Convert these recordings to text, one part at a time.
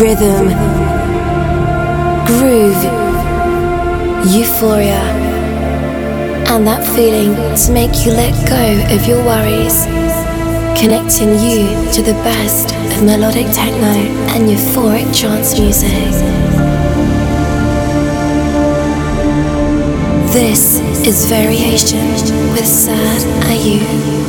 rhythm, groove, euphoria, and that feeling to make you let go of your worries, connecting you to the best of melodic techno and euphoric trance music. This is Variation with Sad Ayu.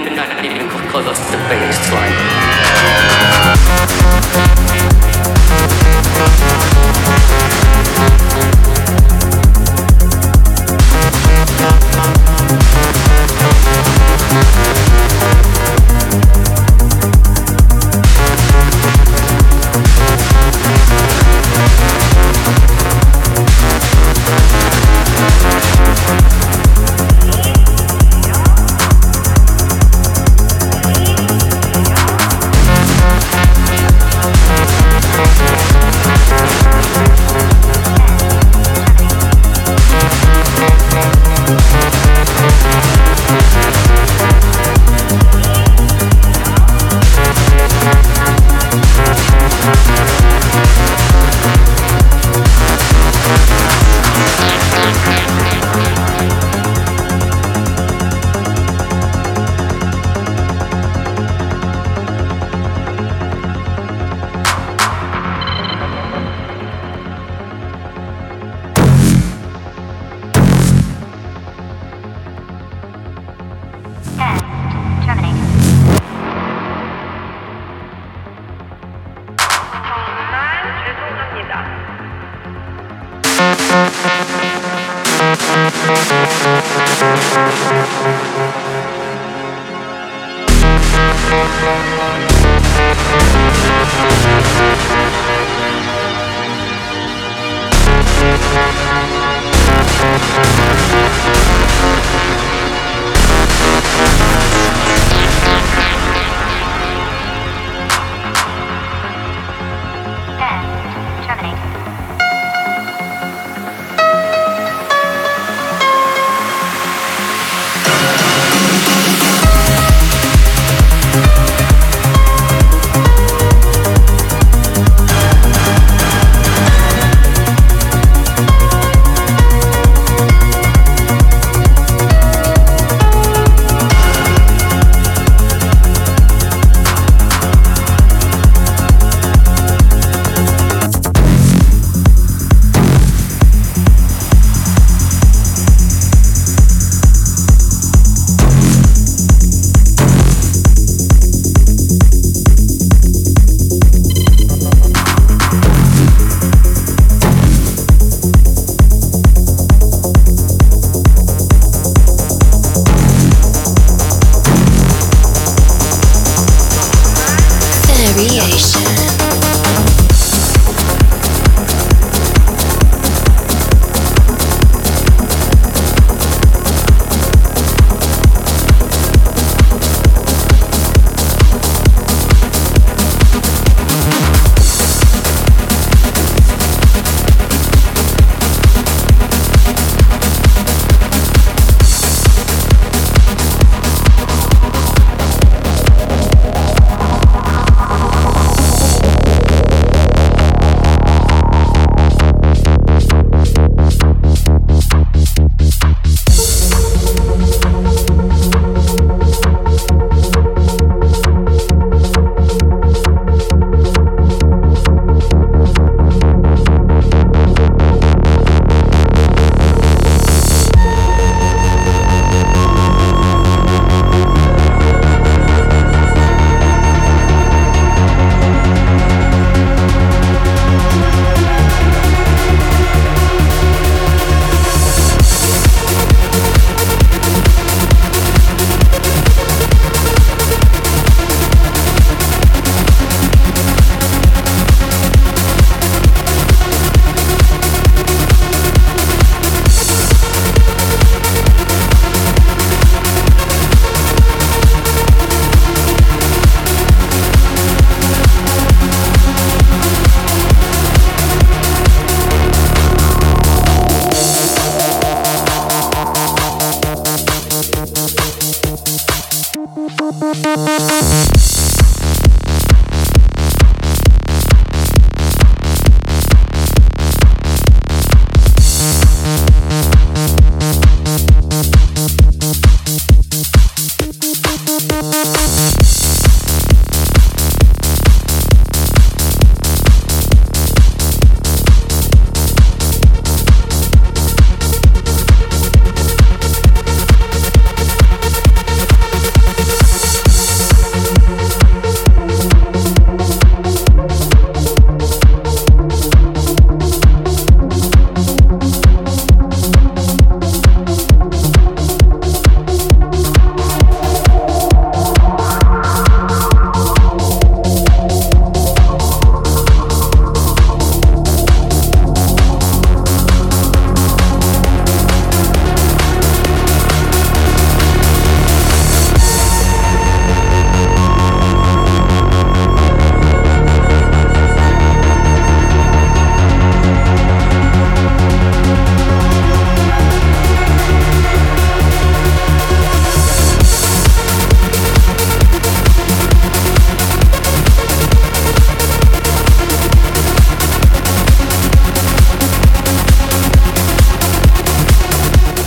didn't even close us to the baseline.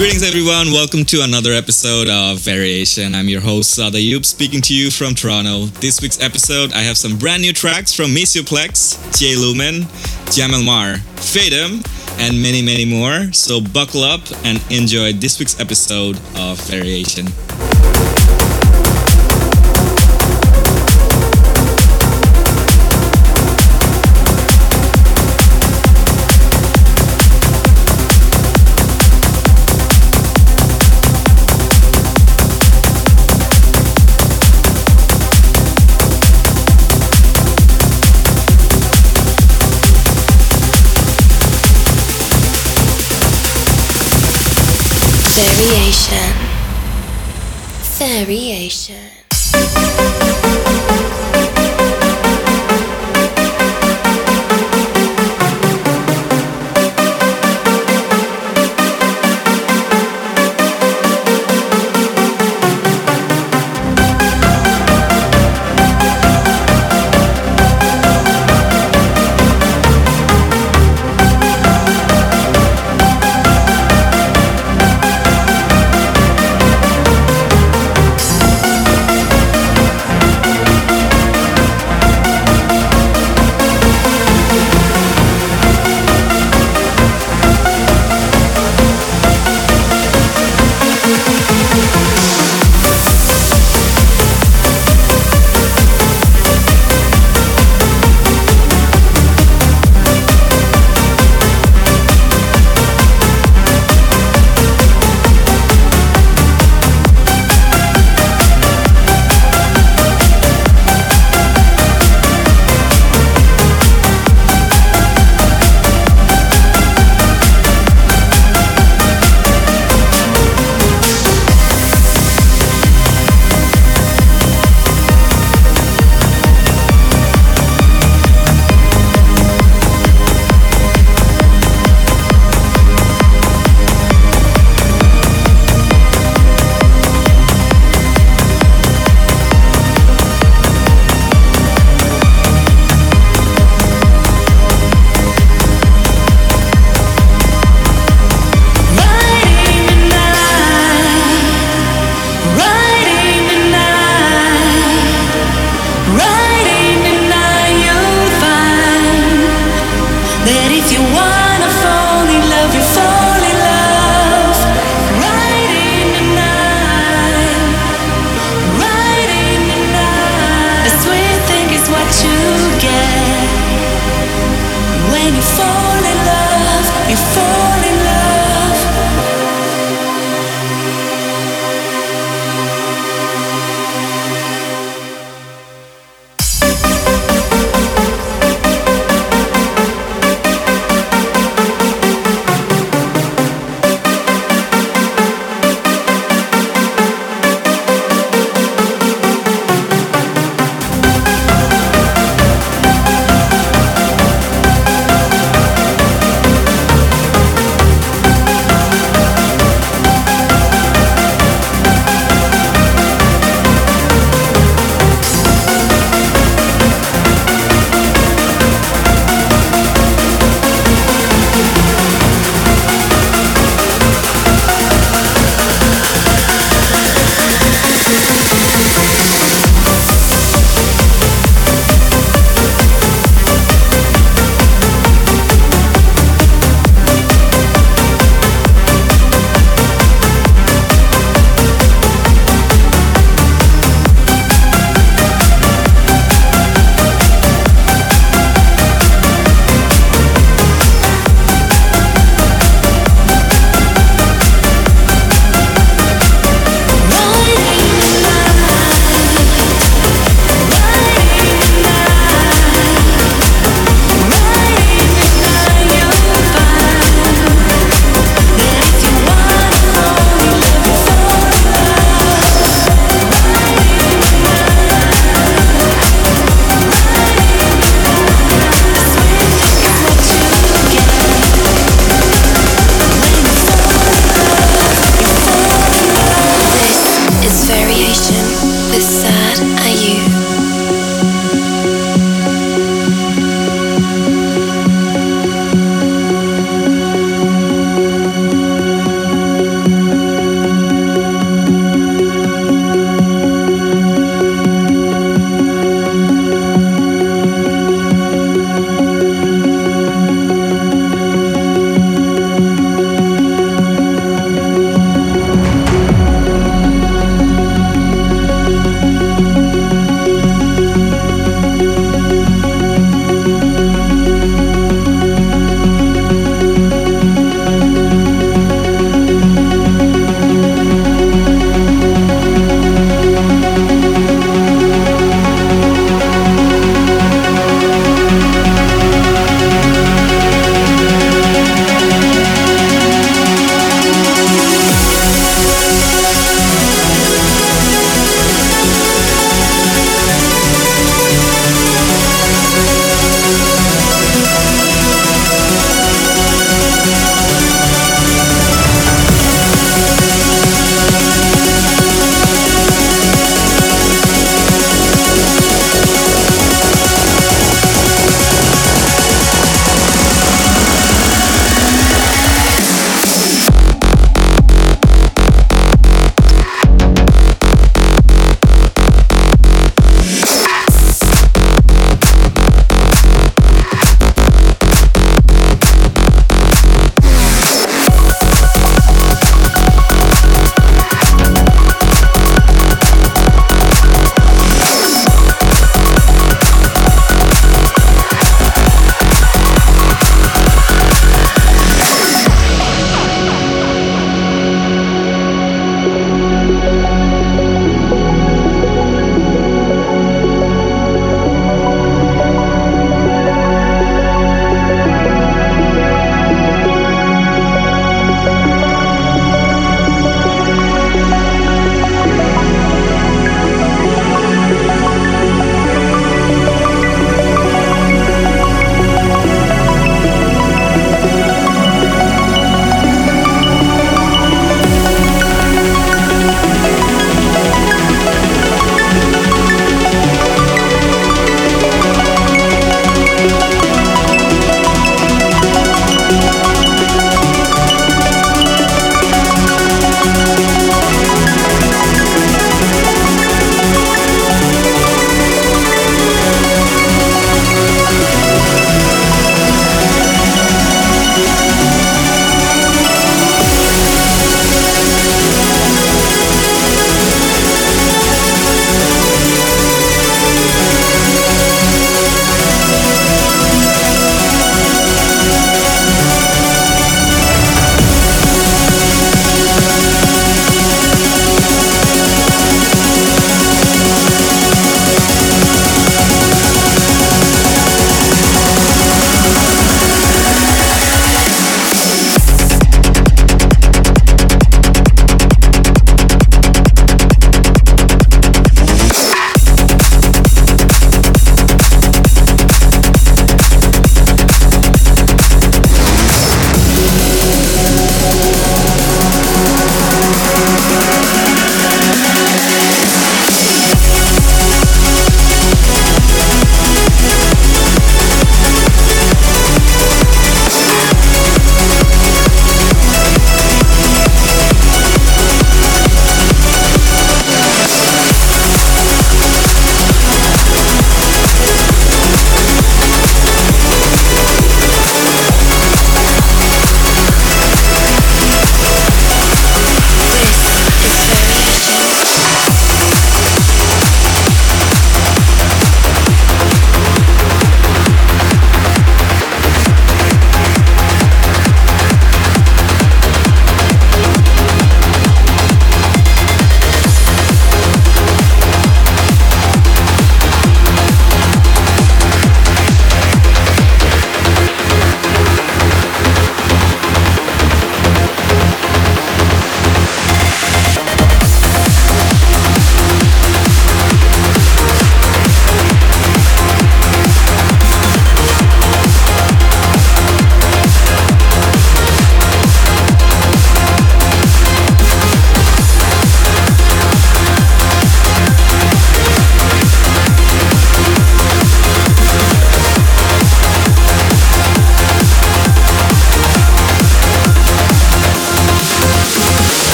Greetings everyone, welcome to another episode of Variation. I'm your host Sad Ayu, speaking to you from Toronto. This week's episode, I have some brand new tracks from Misio Plex, Jay Lumen, Jamel Mar, Fatem, and many more. So buckle up and enjoy this week's episode of Variation. Variation.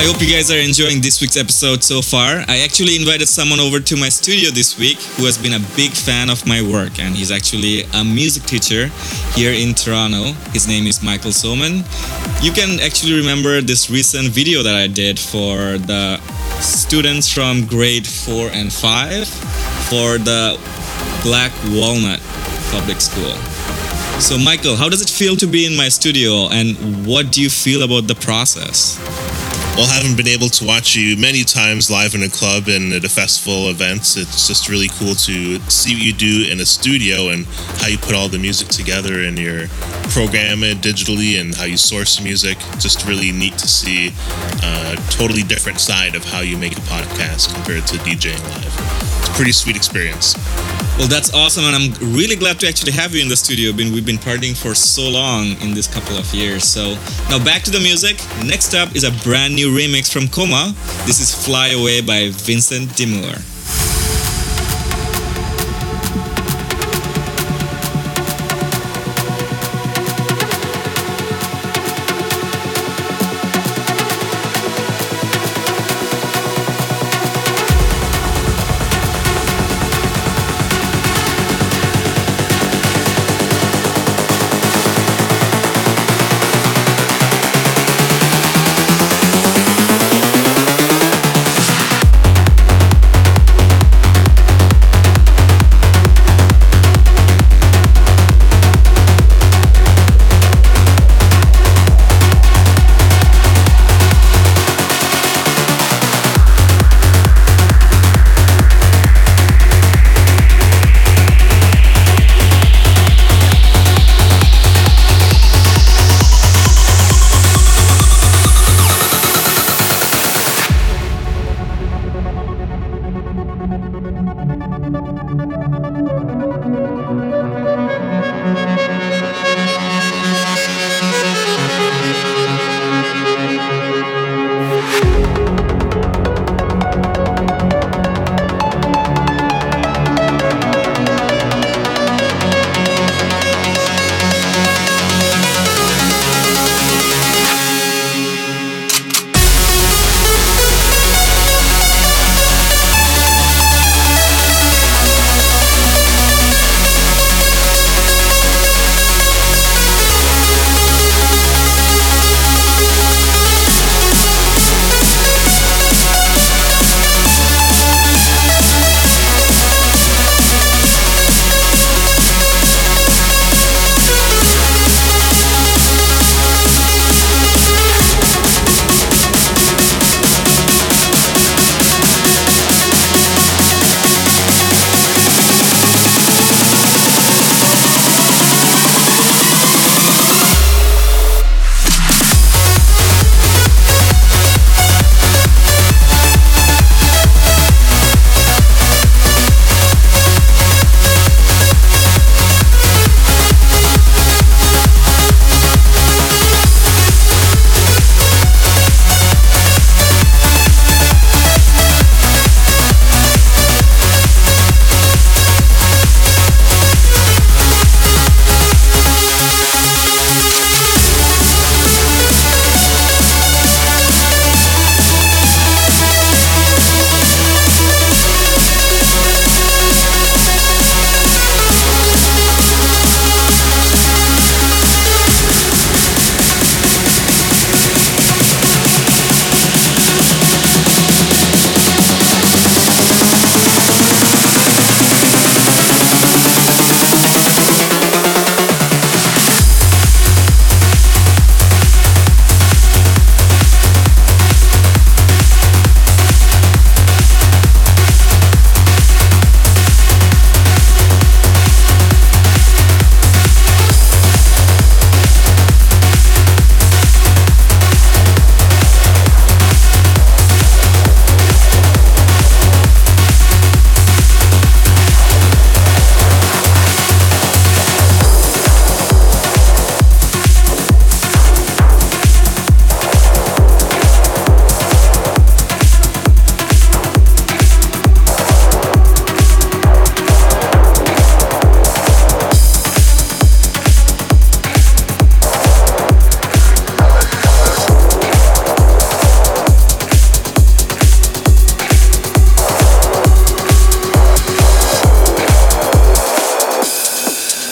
I hope you guys are enjoying this week's episode so far. I actually invited someone over to my studio this week who has been a big fan of my work, and he's actually a music teacher here in Toronto. His name is Michael Soman. You can actually remember this recent video that I did for the students from grade 4 and 5 for the Black Walnut Public School. So Michael, how does it feel to be in my studio, and what do you feel about the process? Well, having been able to watch you many times live in a club and at a festival events, it's just really cool to see what you do in a studio and how you put all the music together and your program it digitally and how you source music. Just really neat to see a totally different side of how you make a podcast compared to DJing live. It's a pretty sweet experience. Well, that's awesome, and I'm really glad to actually have you in the studio. We've been partying for so long in this couple of years. So now back to the music. Next up is a brand new remix from Coma. This is Fly Away by Vincent Dimmler.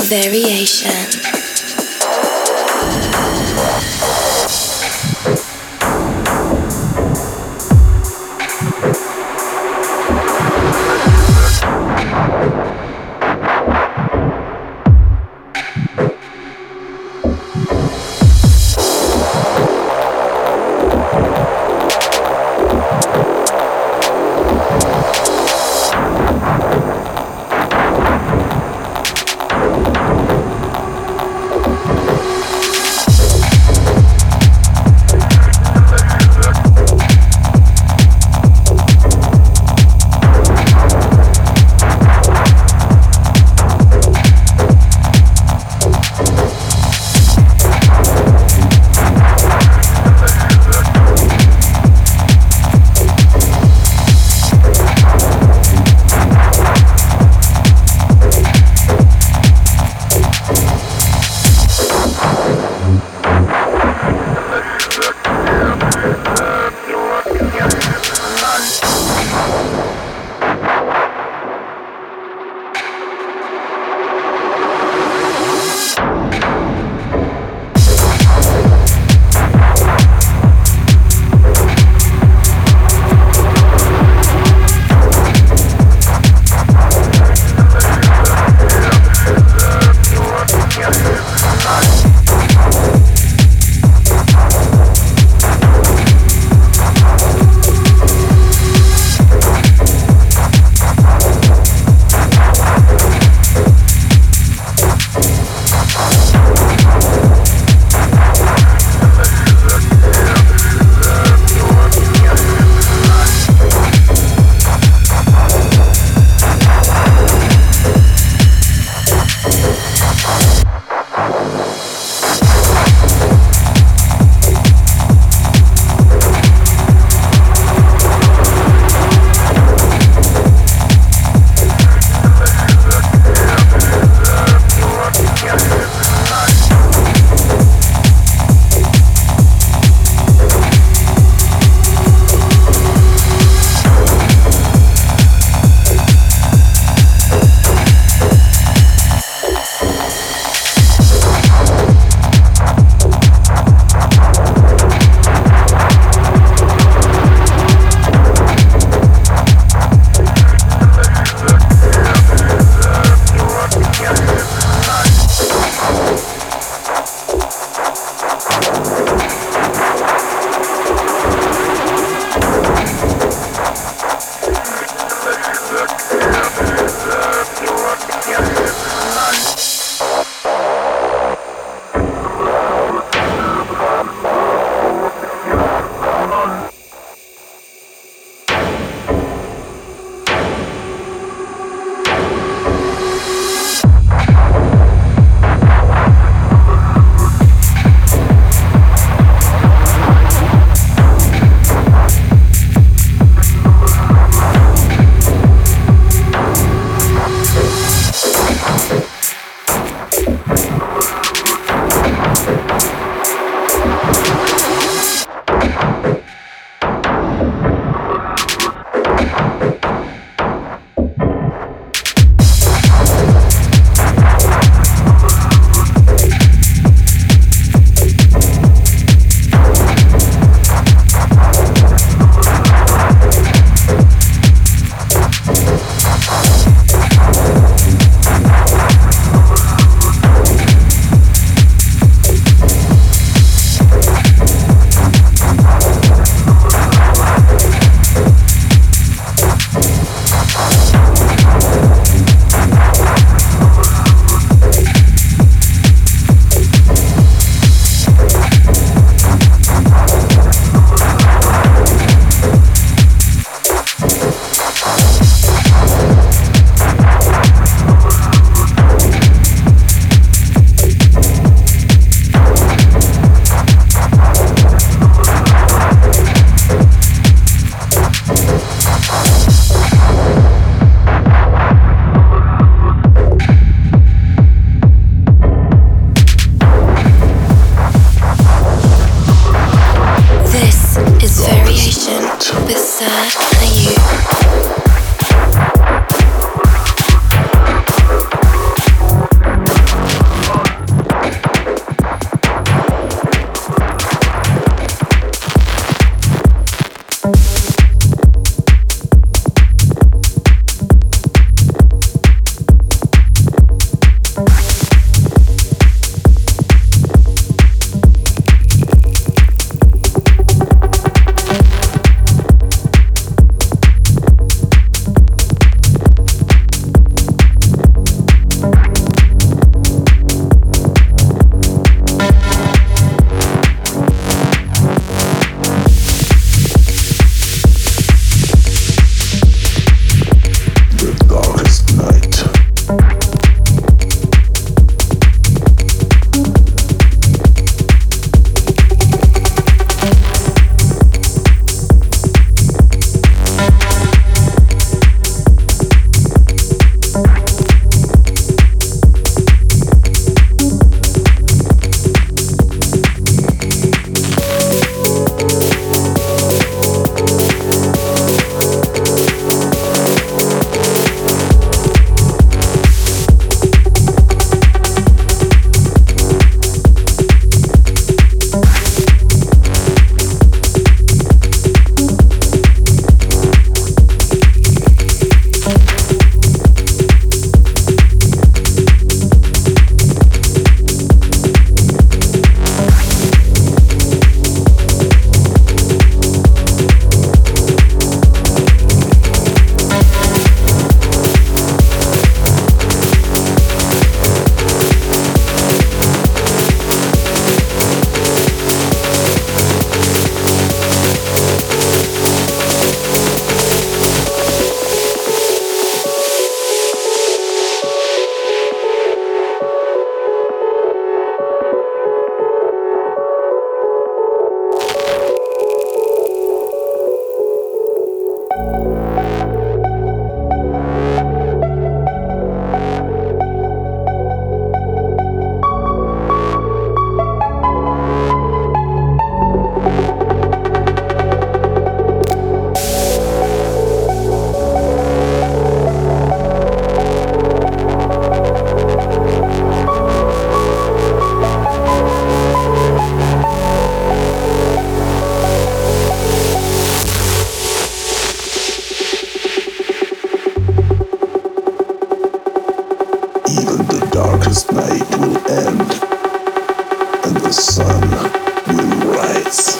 Variation. night will end, and the sun will rise.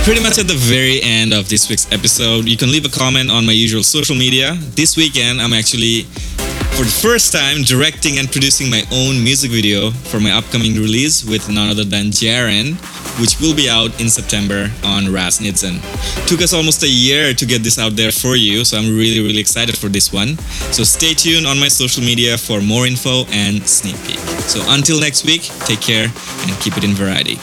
We're pretty much at the very end of this week's episode. You can leave a comment on my usual social media. This weekend, I'm actually, for the first time, directing and producing my own music video for my upcoming release with none other than Jaren, which will be out in September on Rasnitsen. Took us almost a year to get this out there for you, so I'm really excited for this one. So stay tuned on my social media for more info and sneak peek. So until next week, take care and keep it in variety.